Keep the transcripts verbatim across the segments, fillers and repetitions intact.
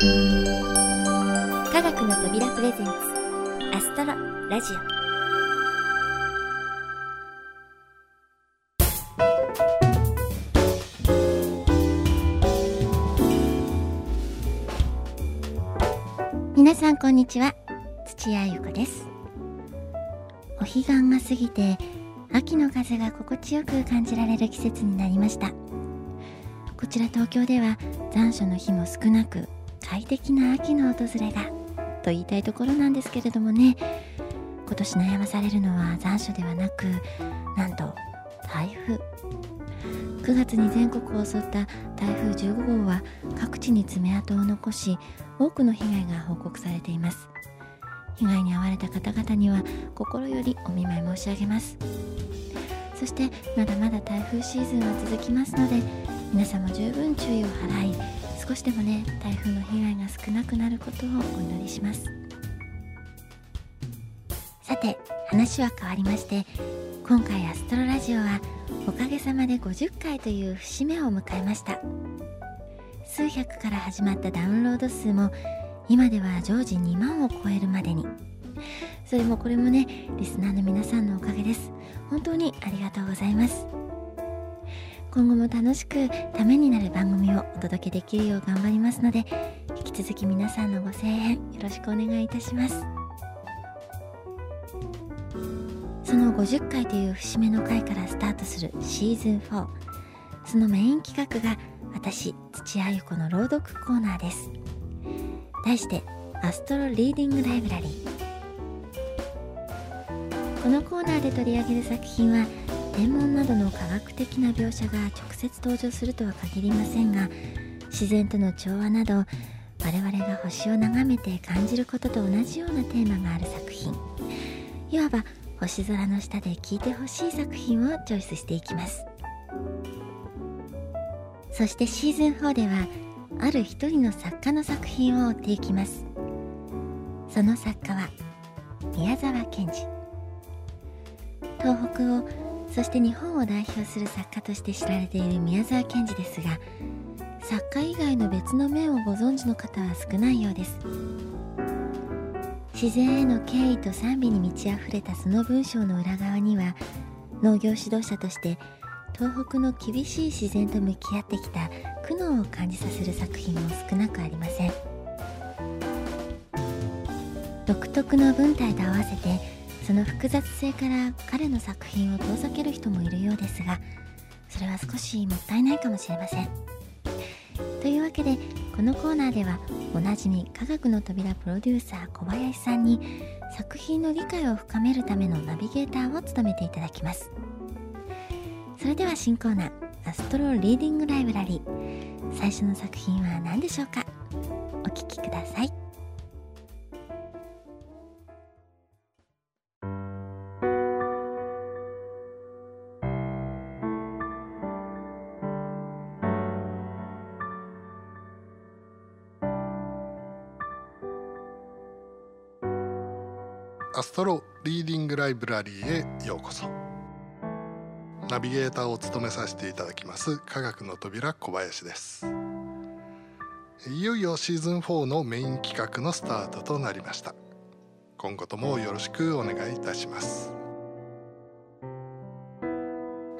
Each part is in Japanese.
科学の扉プレゼンツアストロラジオ。皆さんこんにちは、土屋ゆこです。お彼岸が過ぎて秋の風が心地よく感じられる季節になりました。こちら東京では残暑の日も少なく快適な秋の訪れがと言いたいところなんですけれどもね、今年悩まされるのは残暑ではなく、なんと台風。くがつに全国を襲った台風じゅうご号は各地に爪痕を残し、多くの被害が報告されています。被害に遭われた方々には心よりお見舞い申し上げます。そしてまだまだ台風シーズンは続きますので、皆さんも十分注意を払い、少しでもね台風の被害が少なくなることをお祈りします。さて話は変わりまして、今回アストロラジオはおかげさまでごじゅっかいという節目を迎えました。数百から始まったダウンロード数も今では常時にまんを超えるまでに。それもこれもね、リスナーの皆さんのおかげです。本当にありがとうございます。今後も楽しくためになる番組をお届けできるよう頑張りますので、引き続き皆さんのご声援よろしくお願いいたします。そのごじゅっかいという節目の回からスタートするシーズンフォー、そのメイン企画が私土屋ゆこの朗読コーナーです。題してアストロリーディングライブラリー。このコーナーで取り上げる作品は天文などの科学的な描写が直接登場するとは限りませんが、自然との調和など我々が星を眺めて感じることと同じようなテーマがある作品、いわば星空の下で聴いてほしい作品をチョイスしていきます。そしてシーズンフォーではある一人の作家の作品を追っていきます。その作家は宮沢賢治。東北をそして日本を代表する作家として知られている宮沢賢治ですが、作家以外の別の面をご存知の方は少ないようです。自然への敬意と賛美に満ち溢れたその文章の裏側には、農業指導者として東北の厳しい自然と向き合ってきた苦悩を感じさせる作品も少なくありません。独特の文体と合わせて、その複雑性から彼の作品を遠ざける人もいるようですが、それは少しもったいないかもしれません。というわけでこのコーナーではおなじみ科学の扉プロデューサー小林さんに作品の理解を深めるためのナビゲーターを務めていただきます。それでは新コーナーアストロリーディングライブラリー、最初の作品は何でしょうか。お聞きください。アストロリーディングライブラリーへようこそ。ナビゲーターを務めさせていただきます科学の扉小林です。いよいよシーズンフォーのメイン企画のスタートとなりました。今後ともよろしくお願いいたします。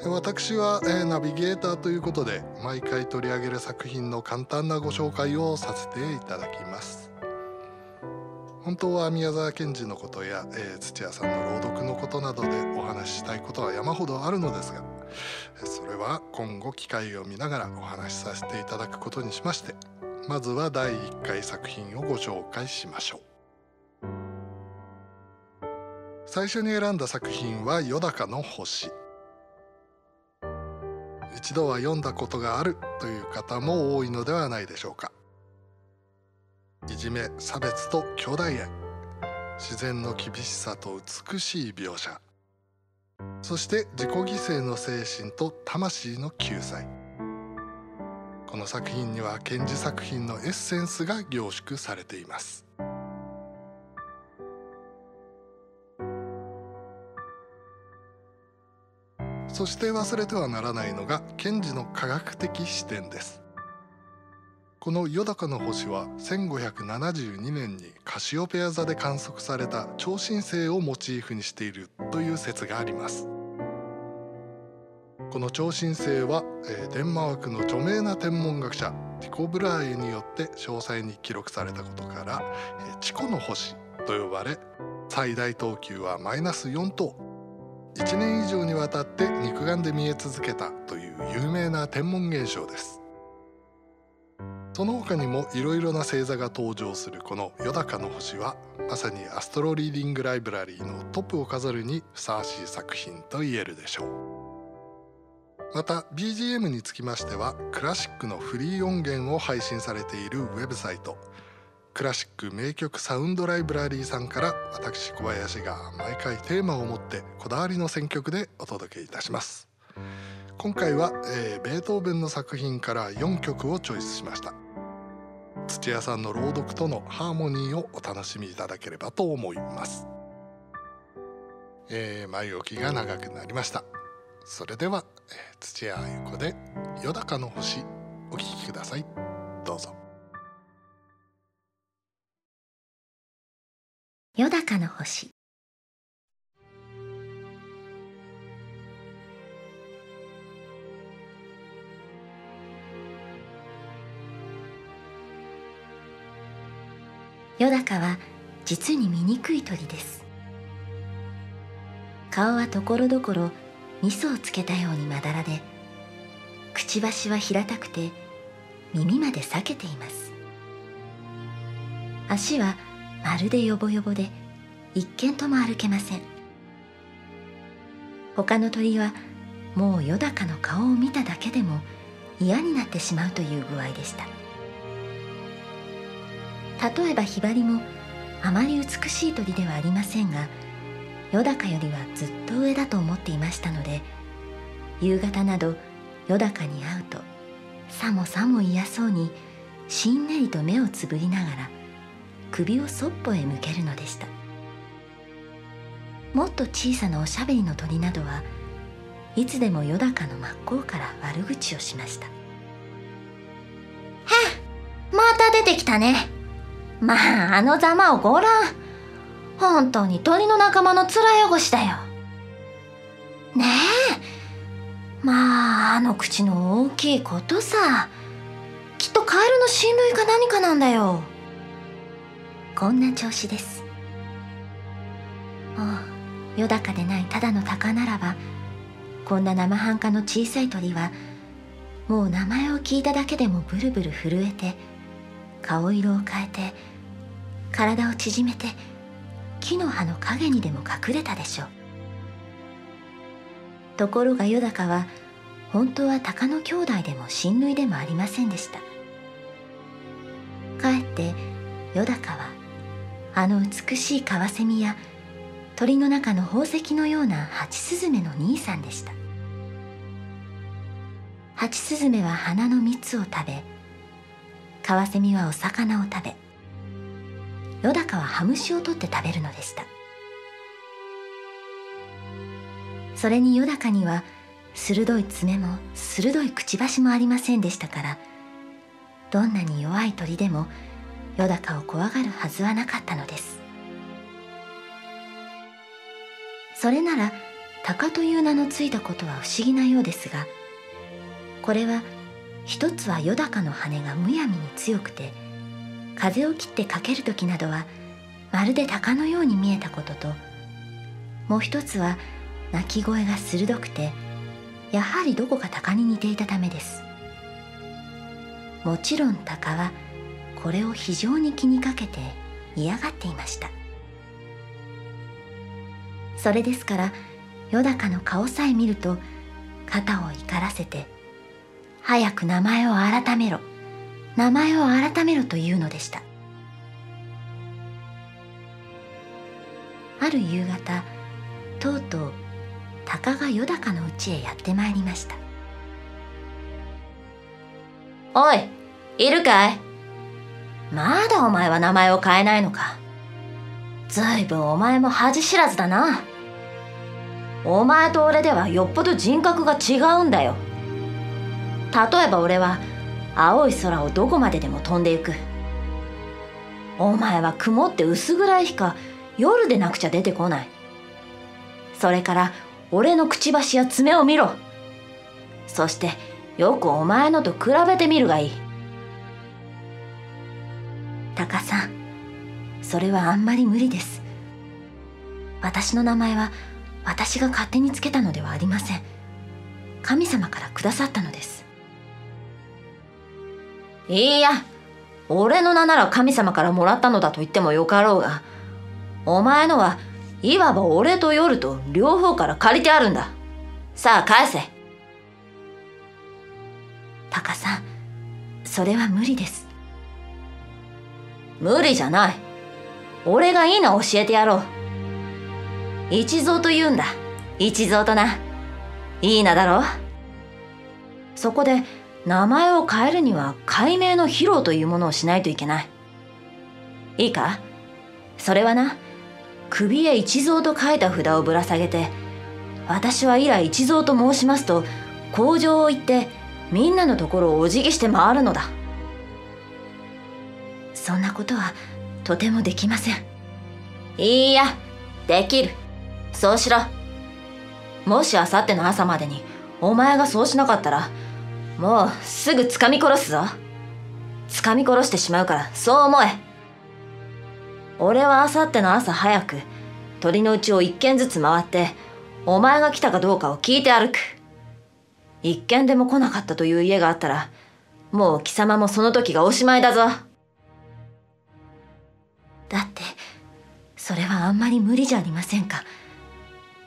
私はナビゲーターということで、毎回取り上げる作品の簡単なご紹介をさせていただきます。本当は宮沢賢治のことや、えー、土屋さんの朗読のことなどでお話ししたいことは山ほどあるのですが、それは今後機会を見ながらお話しさせていただくことにしまして、まずはだいいっかい作品をご紹介しましょう。最初に選んだ作品はよだかの星。一度は読んだことがあるという方も多いのではないでしょうか。いじめ、差別と兄弟愛、自然の厳しさと美しい描写、そして自己犠牲の精神と魂の救済。この作品には賢治作品のエッセンスが凝縮されています。そして忘れてはならないのが賢治の科学的視点です。このよだかの星はせんごひゃくななじゅうにねんにカシオペア座で観測された超新星をモチーフにしているという説があります。この超新星はデンマークの著名な天文学者ティコ・ブラーエによって詳細に記録されたことからチコの星と呼ばれ、最大等級はマイナスよんとう、いちねん以上にわたって肉眼で見え続けたという有名な天文現象です。その他にもいろいろな星座が登場するこのよだかの星は、まさにアストロリーディングライブラリーのトップを飾るにふさわしい作品と言えるでしょう。また ビージーエム につきましては、クラシックのフリー音源を配信されているウェブサイトクラシック名曲サウンドライブラリーさんから、私小林が毎回テーマを持ってこだわりの選曲でお届けいたします。今回は、えー、ベートーベンの作品からよんきょくをチョイスしました。土屋さんの朗読とのハーモニーをお楽しみいただければと思います。えー、前置きが長くなりました。それでは、えー、土屋あゆこでよだかの星お聴きください。どうぞ。よだかの星。よだかは実に醜い鳥です。顔はところどころ味噌をつけたようにまだらで、くちばしは平たくて耳まで裂けています。足はまるでヨボヨボで一軒とも歩けません。他の鳥はもうよだかの顔を見ただけでも嫌になってしまうという具合でした。例えばヒバリもあまり美しい鳥ではありませんが、よだかよりはずっと上だと思っていましたので、夕方などよだかに会うとさもさも嫌そうにしんなりと目をつぶりながら首をそっぽへ向けるのでした。もっと小さなおしゃべりの鳥などはいつでもよだかの真っ向から悪口をしました。へっ、また出てきたね。まあ、あのざまをごらん。本当に鳥の仲間の面汚しだよ。ねえ、まあ、あの口の大きいことさ。きっとカエルの親類か何かなんだよ。こんな調子です。ああ、よだかでないただの鷹ならば、こんな生半可の小さい鳥はもう名前を聞いただけでもブルブル震えて、顔色を変えて体を縮めて木の葉の陰にでも隠れたでしょう。ところがよだかは本当は鷹の兄弟でも親類でもありませんでした。かえってよだかはあの美しいカワセミや鳥の中の宝石のようなハチスズメの兄さんでした。ハチスズメは花の蜜を食べ、カワセミはお魚を食べ、よだかはハムシを取って食べるのでした。それによだかには鋭い爪も鋭いくちばしもありませんでしたから、どんなに弱い鳥でもよだかを怖がるはずはなかったのです。それなら鷹という名のついたことは不思議なようですが、これは一つはよだかの羽がむやみに強くて、風を切ってかける時などはまるで鷹のように見えたことと、もう一つは鳴き声が鋭くて、やはりどこか鷹に似ていたためです。もちろん鷹はこれを非常に気にかけて嫌がっていました。それですからよだかの顔さえ見ると肩を怒らせて、早く名前を改めろ、名前を改めろというのでした。ある夕方、とうとう鷹がよだかのうちへやってまいりました。おい、いるかい？まだお前は名前を変えないのか。ずいぶんお前も恥知らずだな。お前と俺ではよっぽど人格が違うんだよ。例えば俺は青い空をどこまででも飛んでいく。お前は雲って薄暗い日か夜でなくちゃ出てこない。それから俺のくちばしや爪を見ろ。そしてよくお前のと比べてみるがいい。タカさん、それはあんまり無理です。私の名前は私が勝手につけたのではありません。神様からくださったのです。いいや、俺の名なら神様からもらったのだと言ってもよかろうが、お前のはいわば俺と夜と両方から借りてあるんだ。さあ返せ。タカさん、それは無理です。無理じゃない。俺がいいの教えてやろう。一蔵と言うんだ。一蔵とな。いい名だろう。そこで名前を変えるには改名の披露というものをしないといけない。いいか？それはな、首へ一蔵と書いた札をぶら下げて、私は以来一蔵と申しますと、口上を言ってみんなのところをお辞儀して回るのだ。そんなことはとてもできません。いいや、できる。そうしろ。もしあさっての朝までにお前がそうしなかったら、もうすぐ掴み殺すぞ。掴み殺してしまうからそう思え。俺はあさっての朝早く鳥のうちを一軒ずつ回って、お前が来たかどうかを聞いて歩く。一軒でも来なかったという家があったら、もう貴様もその時がおしまいだぞ。だってそれはあんまり無理じゃありませんか。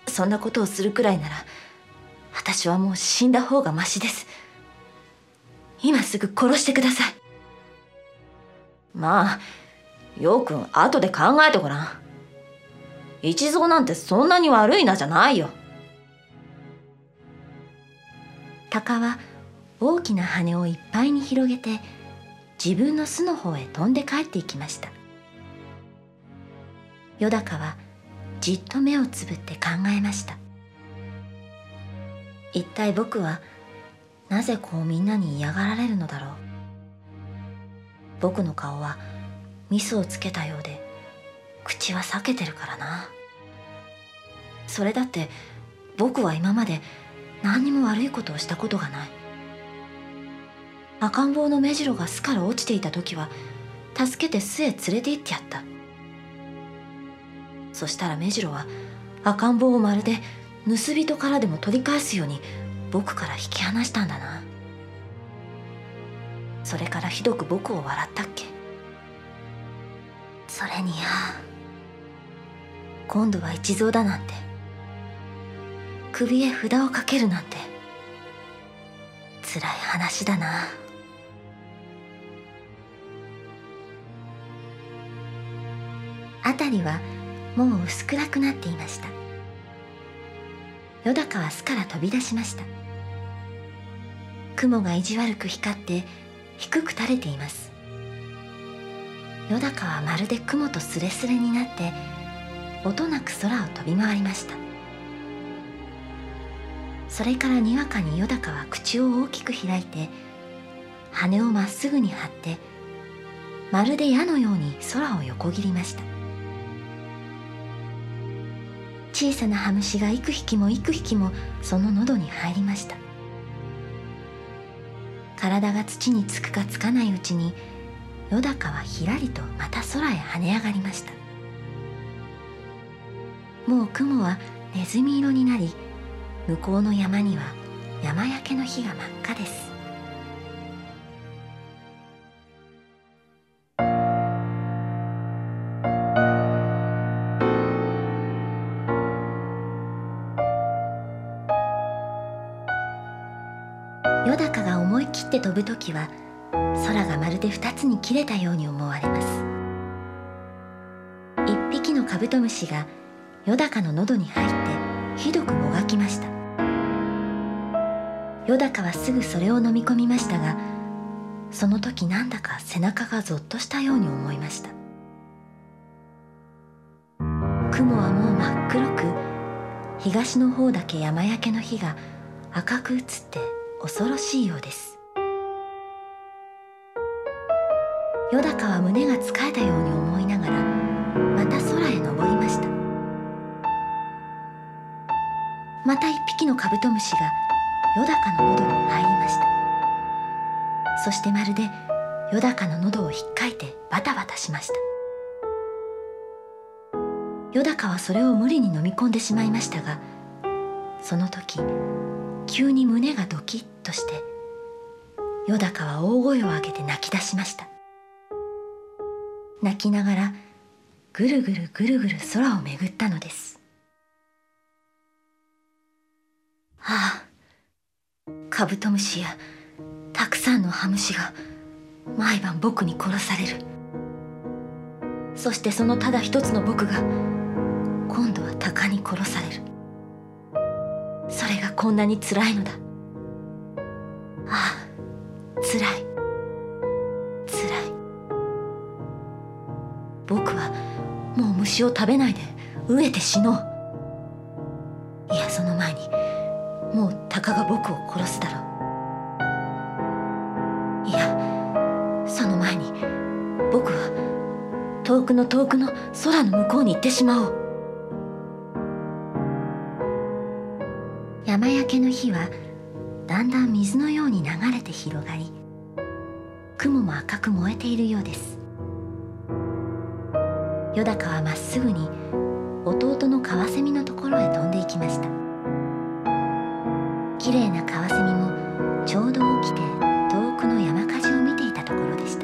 そんなことをするくらいなら、私はもう死んだ方がマシです。今すぐ殺してください。まあ、陽君、後で考えてごらん。一蔵なんてそんなに悪い名じゃないよ。鷹は大きな羽をいっぱいに広げて、自分の巣の方へ飛んで帰っていきました。よだかはじっと目をつぶって考えました。一体僕はなぜこうみんなに嫌がられるのだろう。僕の顔は味噌をつけたようで、口は裂けてるからな。それだって僕は今まで何にも悪いことをしたことがない。赤ん坊の目白が巣から落ちていた時は、助けて巣へ連れて行ってやった。そしたら目白は赤ん坊をまるで盗人からでも取り返すように僕から引き離したんだな。それからひどく僕を笑ったっけ。それにや、今度は一蔵だなんて、首へ札をかけるなんて、つらい話だな。辺りはもう薄暗くなっていました。よだかは巣から飛び出しました。雲が意地悪く光って低く垂れています。よだかはまるで雲とすれすれになって、音なく空を飛び回りました。それからにわかによだかは口を大きく開いて、羽をまっすぐに張って、まるで矢のように空を横切りました。小さなハムシが幾匹も幾匹もその喉に入りました。体が土につくかつかないうちに、よだかはひらりとまた空へ跳ね上がりました。もう雲はネズミ色になり、向こうの山には山焼けの火が真っ赤です。よだかが思い切って飛ぶときは、空がまるで二つに切れたように思われます。一匹のカブトムシがよだかの喉に入ってひどくもがきました。よだかはすぐそれを飲み込みましたが、その時なんだか背中がぞっとしたように思いました。雲はもう真っ黒く、東の方だけ山焼けの火が赤く映って恐ろしいようです。よだかは胸がつかえたように思いながら、また空へ登りました。また一匹のカブトムシがよだかの喉に入りました。そしてまるでよだかの喉をひっかいてバタバタしました。よだかはそれを無理に飲み込んでしまいましたが、その時急に胸がドキッとして、よだかは大声を上げて泣き出しました。泣きながらぐるぐるぐるぐる空を巡ったのです。ああ、カブトムシやたくさんのハムシが毎晩僕に殺される。そしてそのただ一つの僕が今度は鷹に殺される。それがこんなにつらいのだ。ああ、つらいつらい。僕はもう虫を食べないで飢えて死のう。いや、その前にもう鷹が僕を殺すだろう。いや、その前に僕は遠くの遠くの空の向こうに行ってしまおう。山焼けの日はだんだん水のように流れて広がり、雲も赤く燃えているようです。よだかはまっすぐに弟のカワセミのところへ飛んでいきました。きれいなカワセミもちょうど起きて遠くの山火事を見ていたところでした。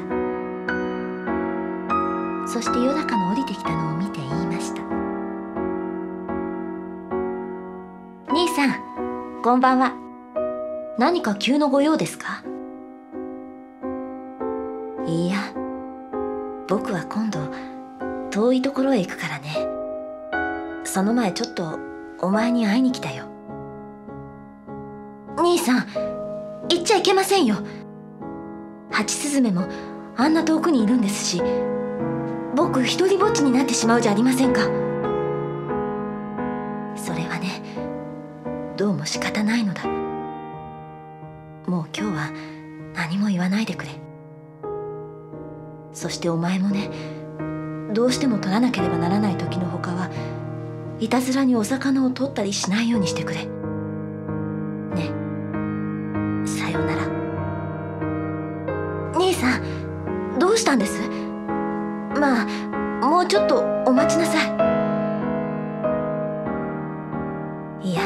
そしてよだかの降りてきたのを見て言いました。兄さん、こんばんは。何か急のご用ですか？いいや、僕は今度遠いところへ行くからね。その前ちょっとお前に会いに来たよ。兄さん、行っちゃいけませんよ。ハチスズメもあんな遠くにいるんですし、僕一人ぼっちになってしまうじゃありませんか。それはね、どうも仕方ないのだ。もう今日は何も言わないでくれ。そしてお前もね、どうしても取らなければならない時のほかは、いたずらにお魚を取ったりしないようにしてくれ。ね。さようなら。兄さん、どうしたんです？まあ、もうちょっとお待ちなさい。いや、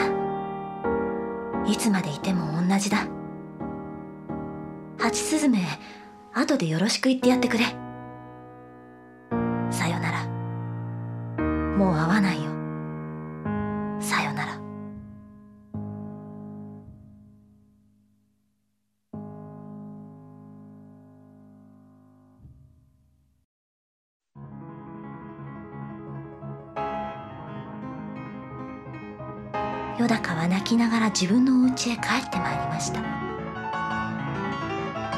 いつまでいても同じだ。ハチスズメ、後でよろしく言ってやってくれ。もう会わないよ。さよなら。よだかは泣きながら自分のお家へ帰ってまいりました。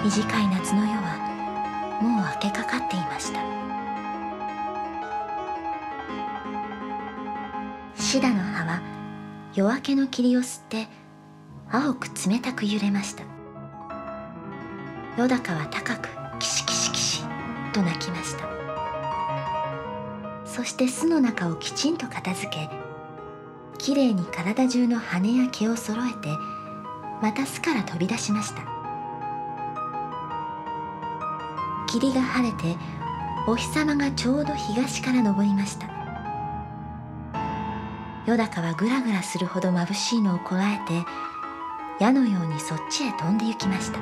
短い夏の夜はもう明けかかっていました。シダの葉は夜明けの霧を吸って青く冷たく揺れました。よだかは高くキシキシキシと鳴きました。そして巣の中をきちんと片付け、きれいに体中の羽や毛を揃えて、また巣から飛び出しました。霧が晴れてお日様がちょうど東から昇りました。よだかはぐらぐらするほど眩しいのをこらえて、矢のようにそっちへ飛んで行きました。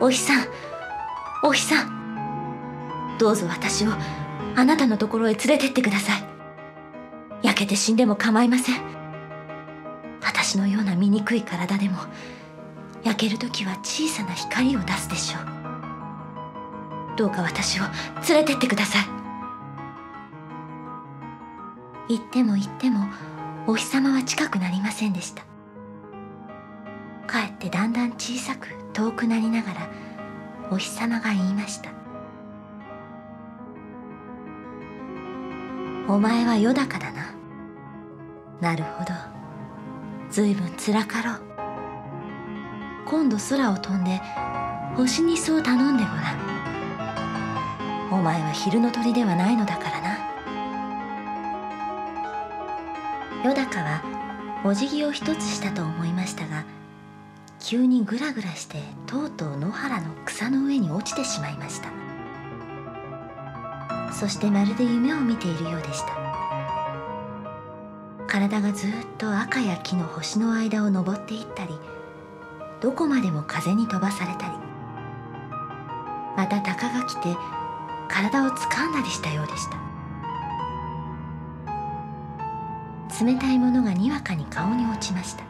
お日さん、お日さん、どうぞ私をあなたのところへ連れてってください。焼けて死んでも構いません。私のような醜い体でも焼けるときは小さな光を出すでしょう。どうか私を連れてってください。行っても行ってもお日様は近くなりませんでした。かえってだんだん小さく遠くなりながら、お日様が言いました。お前はよだかだな。なるほど、ずいぶんつらかろう。今度空を飛んで星にそう頼んでごらん。お前は昼の鳥ではないのだからな。よだかはお辞儀を一つしたと思いましたが、急にぐらぐらしてとうとう野原の草の上に落ちてしまいました。そしてまるで夢を見ているようでした。体がずっと赤や木の星の間を登っていったり、どこまでも風に飛ばされたり、また鷹が来て体を掴んだりしたようでした。冷たいものがにわかに顔に落ちました。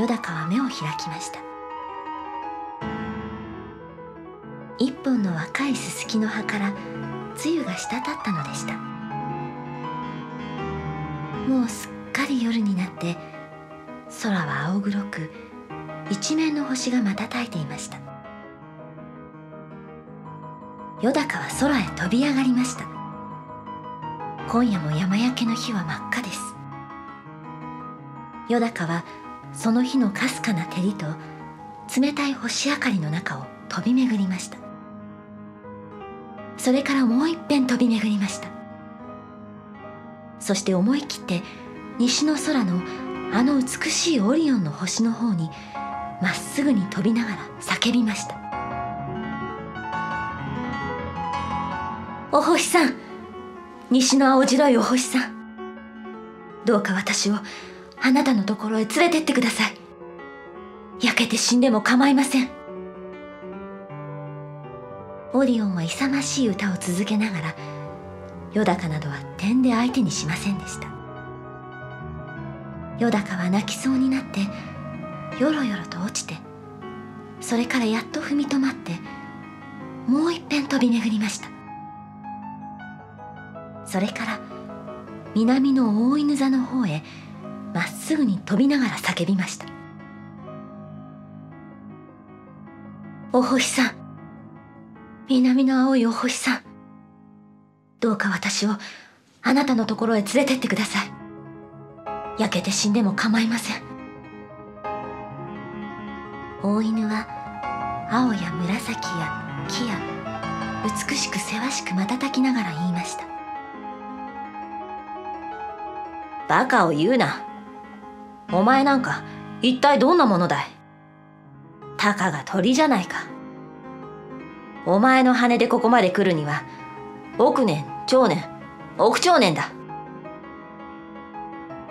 よだかは目を開きました。一本の若いすすきの葉から露が滴ったのでした。もうすっかり夜になって、空は青黒く、一面の星が瞬いていました。よだかは空へ飛び上がりました。今夜も山焼けの日は真っ赤です。よだかはその日のかすかな照りと冷たい星明かりの中を飛び巡りました。それからもういっぺん飛び巡りました。そして思い切って西の空のあの美しいオリオンの星の方にまっすぐに飛びながら叫びました。お星さん、西の青白いお星さん、どうか私をあなたのところへ連れてってください。焼けて死んでも構いません。オリオンは勇ましい歌を続けながら、よだかなどは点で相手にしませんでした。よだかは泣きそうになってよろよろと落ちて、それからやっと踏み止まって、もういっぺん飛び巡りました。それから南の大犬座の方へまっすぐに飛びながら叫びました。お星さん、南の青いお星さん、どうか私をあなたのところへ連れてってください。焼けて死んでも構いません。大犬は青や紫や木や美しくせわしく瞬きながら言いました。バカを言うな。お前なんか一体どんなものだい。たかが鳥じゃないか。お前の羽でここまで来るには億年長年億長年だ。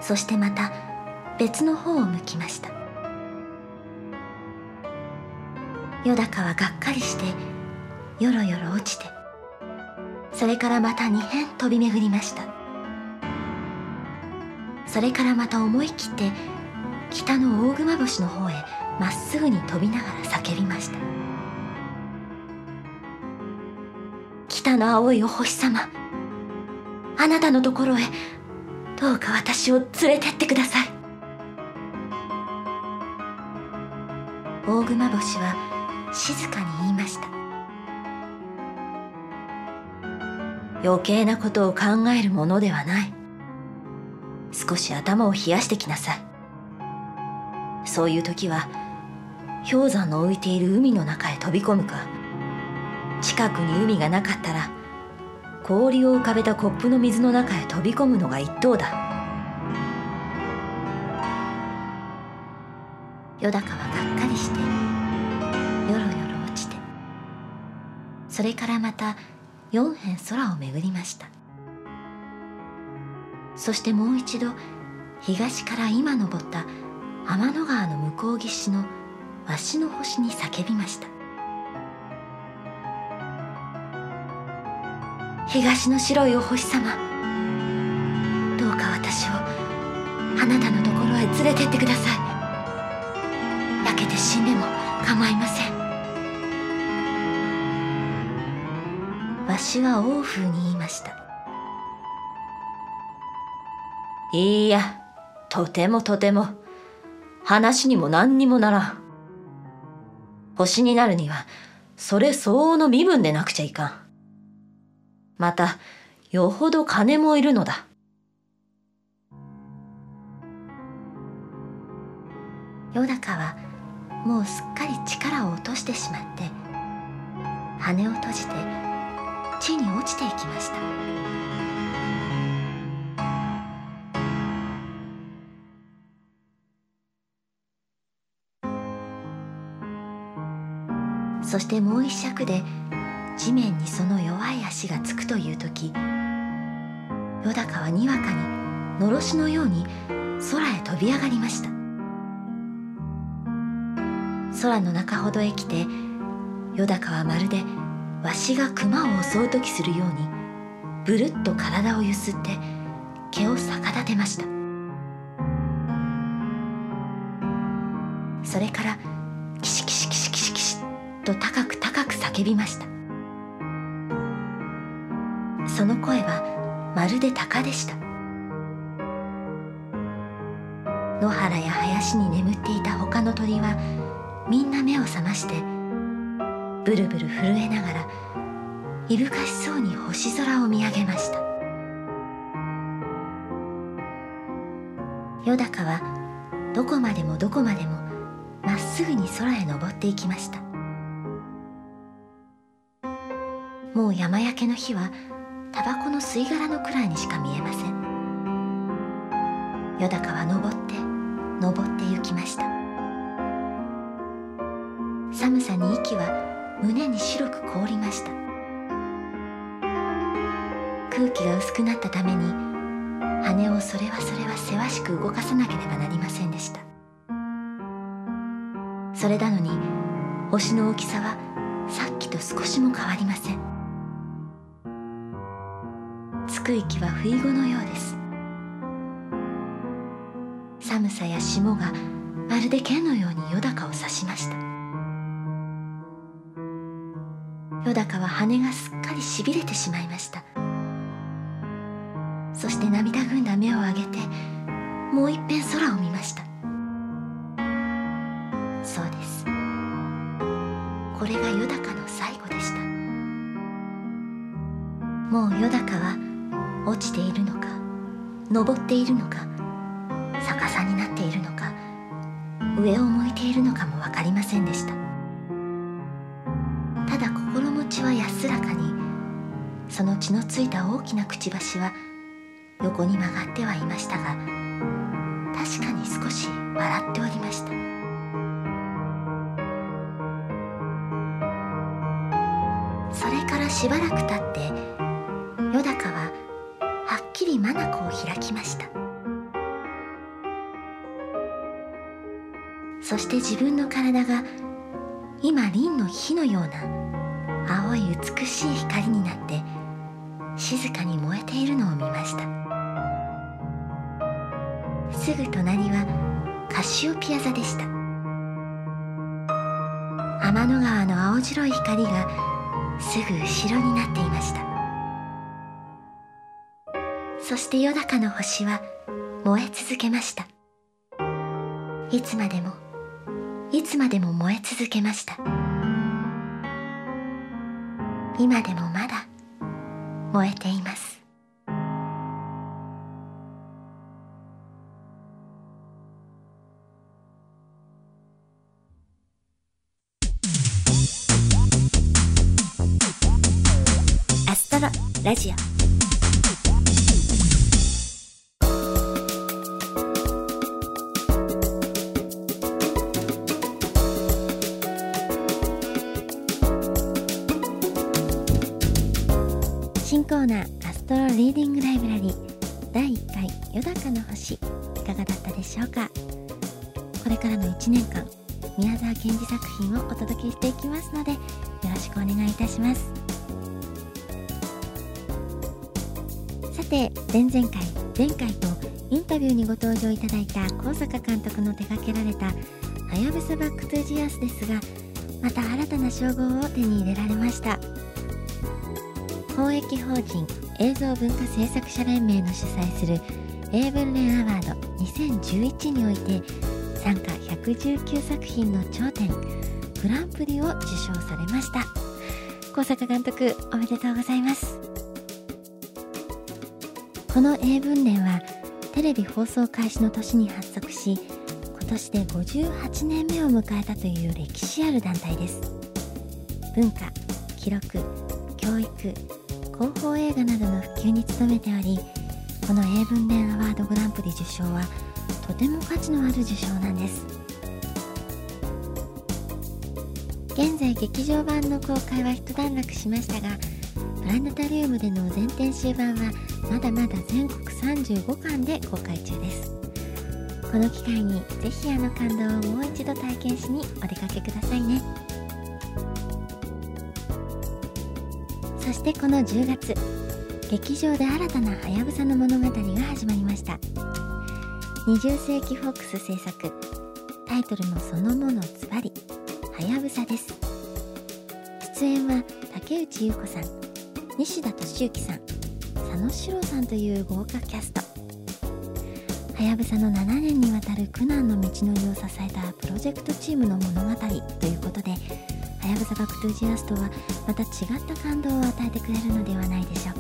そしてまた別の方を向きました。よだかはがっかりしてよろよろ落ちて、それからまた二辺飛び巡りました。それからまた思い切って北の大熊星の方へまっすぐに飛びながら叫びました。北の青いお星様、あなたのところへどうか私を連れてってください。大熊星は静かに言いました。余計なことを考えるものではない。少し頭を冷やしてきなさい。そういう時は氷山の浮いている海の中へ飛び込むか、近くに海がなかったら氷を浮かべたコップの水の中へ飛び込むのが一等だ。よだかはがっかりしてよろよろ落ちて、それからまた四辺空を巡りました。そしてもう一度東から今登った天の川の向こう岸の鷲の星に叫びました。東の白いお星様、どうか私をあなたのところへ連れてってください。焼けて死んでも構いません。わしは王風に言いました。いいや、とてもとても、話にも何にもならん。星になるにはそれ相応の身分でなくちゃいかん。また、よほど金もいるのだ。よだかはもうすっかり力を落としてしまって羽を閉じて地に落ちていきました。そしてもう一尺で地面にその弱い足がつくという時、よだかはにわかにのろしのように空へ飛び上がりました。空の中ほどへ来て、よだかはまるでわしが熊を襲う時するようにぶるっと体をゆすって毛を逆立てました。それからキシキシキシキシキシと高く高く叫びました。その声はまるで鷹でした。野原や林に眠っていた他の鳥はみんな目を覚ましてブルブル震えながらいぶかしそうに星空を見上げました。よだかはどこまでもどこまでもまっすぐに空へ登っていきました。もう山焼けの火はタバコの吸い殻のくらいにしか見えません。よだかは登って登って行きました。寒さに息は胸に白く凍りました。空気が薄くなったために羽をそれはそれはせわしく動かさなければなりませんでした。それなのに星の大きさはさっきと少しも変わりません。つく息は不意語のようです。寒さや霜がまるで剣のようによだかを刺しました。よだかは羽がすっかりしびれてしまいました。そして涙ぐんだ目を上げてもういっぺん空を見ました。そうです、これがよだかの最後でした。もうよだかは落ちているのか登っているのか逆さになっているのか上を向いているのかも分かりませんでした。ただ心持ちは安らかに、その血のついた大きなくちばしは横に曲がってはいましたが、確かに少し笑っておりました。それからしばらくたってよだかははっきり眼を開きました。そして自分の体が今凛の火のような青い美しい光になって静かに燃えているのを見ました。すぐ隣はカシオピア座でした。天の川の青白い光がすぐ後ろになっていました。そしてよだかの星は燃え続けました。いつまでもいつまでも燃え続けました。今でもまだ燃えています。アストロラジオ。コーナーアストロリーディングライブラリーだいいっかいよだかの星、いかがだったでしょうか。これからのいちねんかん宮沢賢治作品をお届けしていきますのでよろしくお願いいたします。さて前々回前回とインタビューにご登場いただいた高坂監督の手掛けられたはやぶさバックトゥジアスですが、また新たな称号を手に入れられました。公益法人映像文化制作者連盟の主催する英文連アワードにせんじゅういちにおいて参加ひゃくじゅうきゅうさくひんの頂点グランプリを受賞されました。高坂監督おめでとうございます。この英文連はテレビ放送開始の年に発足し、今今年でごじゅうはちねんめを迎えたという歴史ある団体です。文化、記録、教育、広報映画などの普及に努めており、この英文連アワードグランプリ受賞はとても価値のある受賞なんです。現在劇場版の公開は一段落しましたが、プラネタリウムでの全編集版はまだまだ全国さんじゅうごかんで公開中です。この機会にぜひあの感動をもう一度体験しにお出かけくださいね。そしてこのじゅうがつ、劇場で新たなハヤブサの物語が始まりました。にじゅっせい紀フォックス制作、タイトルもそのものズバリハヤブサです。出演は竹内優子さん、西田敏行さん、佐野史郎さんという豪華キャスト。はやぶさのななねんにわたる苦難の道のりを支えたプロジェクトチームの物語ということで、はやぶさバクトゥージアストはまた違った感動を与えてくれるのではないでしょう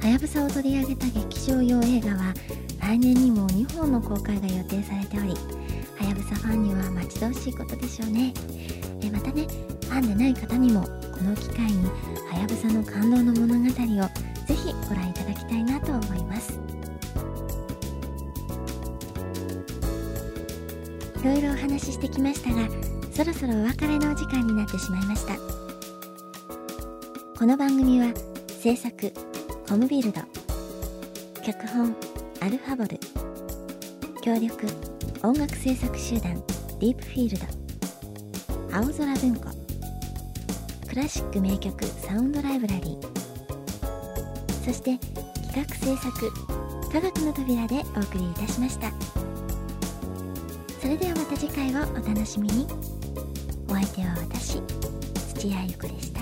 か。はやぶさを取り上げた劇場用映画は来年にもにほんの公開が予定されており、はやぶさファンには待ち遠しいことでしょうね。えまたね、ファンでない方にもこの機会にはやぶさの感動の物語をぜひご覧いただきたいなと思います。いろいろお話ししてきましたが、そろそろお別れのお時間になってしまいました。この番組は制作コムビルド、脚本アルファボル、協力音楽制作集団ディープフィールド、青空文庫、クラシック名曲サウンドライブラリー、そして企画制作科学の扉でお送りいたしました。それではまた次回をお楽しみに。お相手は私、土屋ゆ子でした。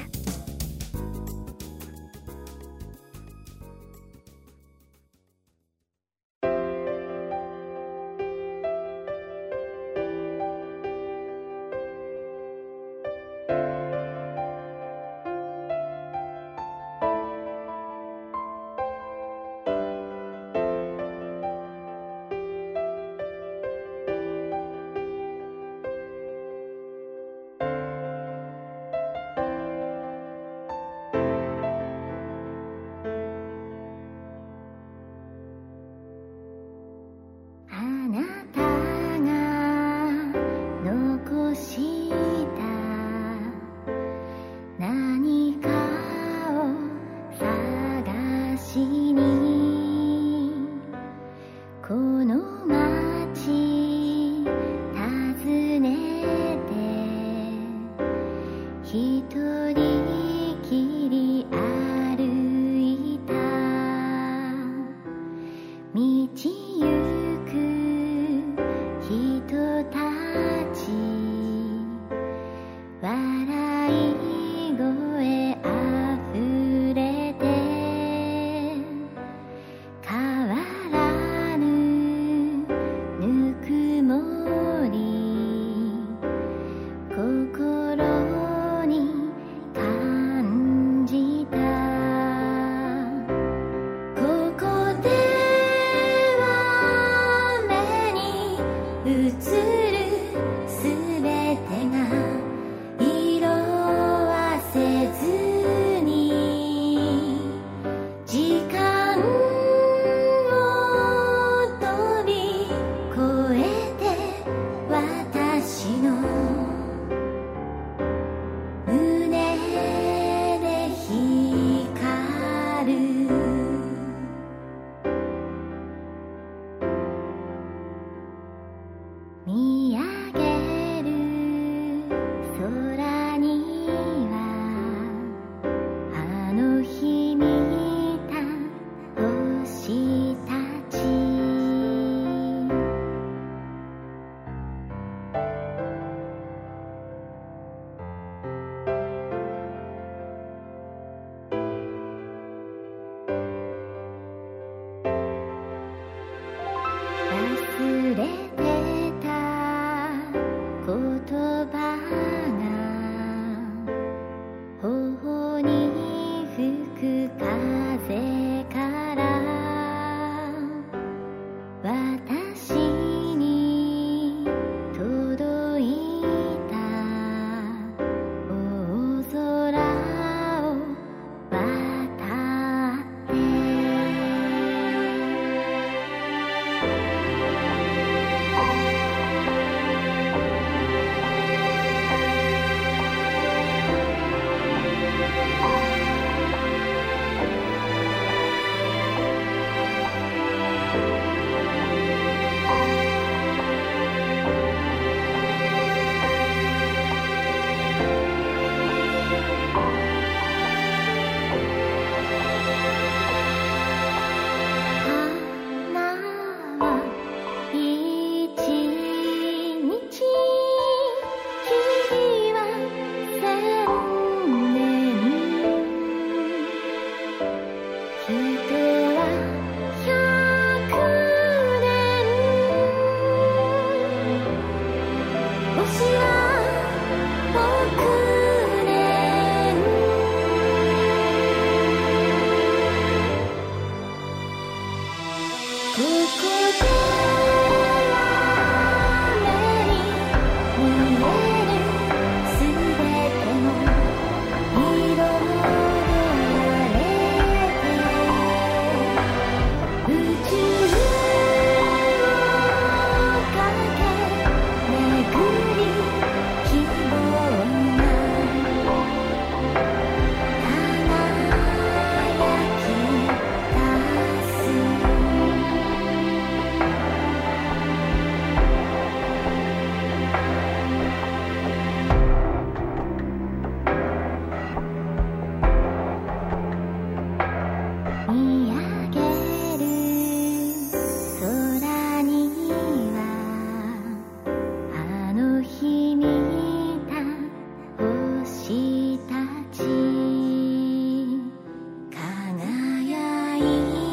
Bye. いい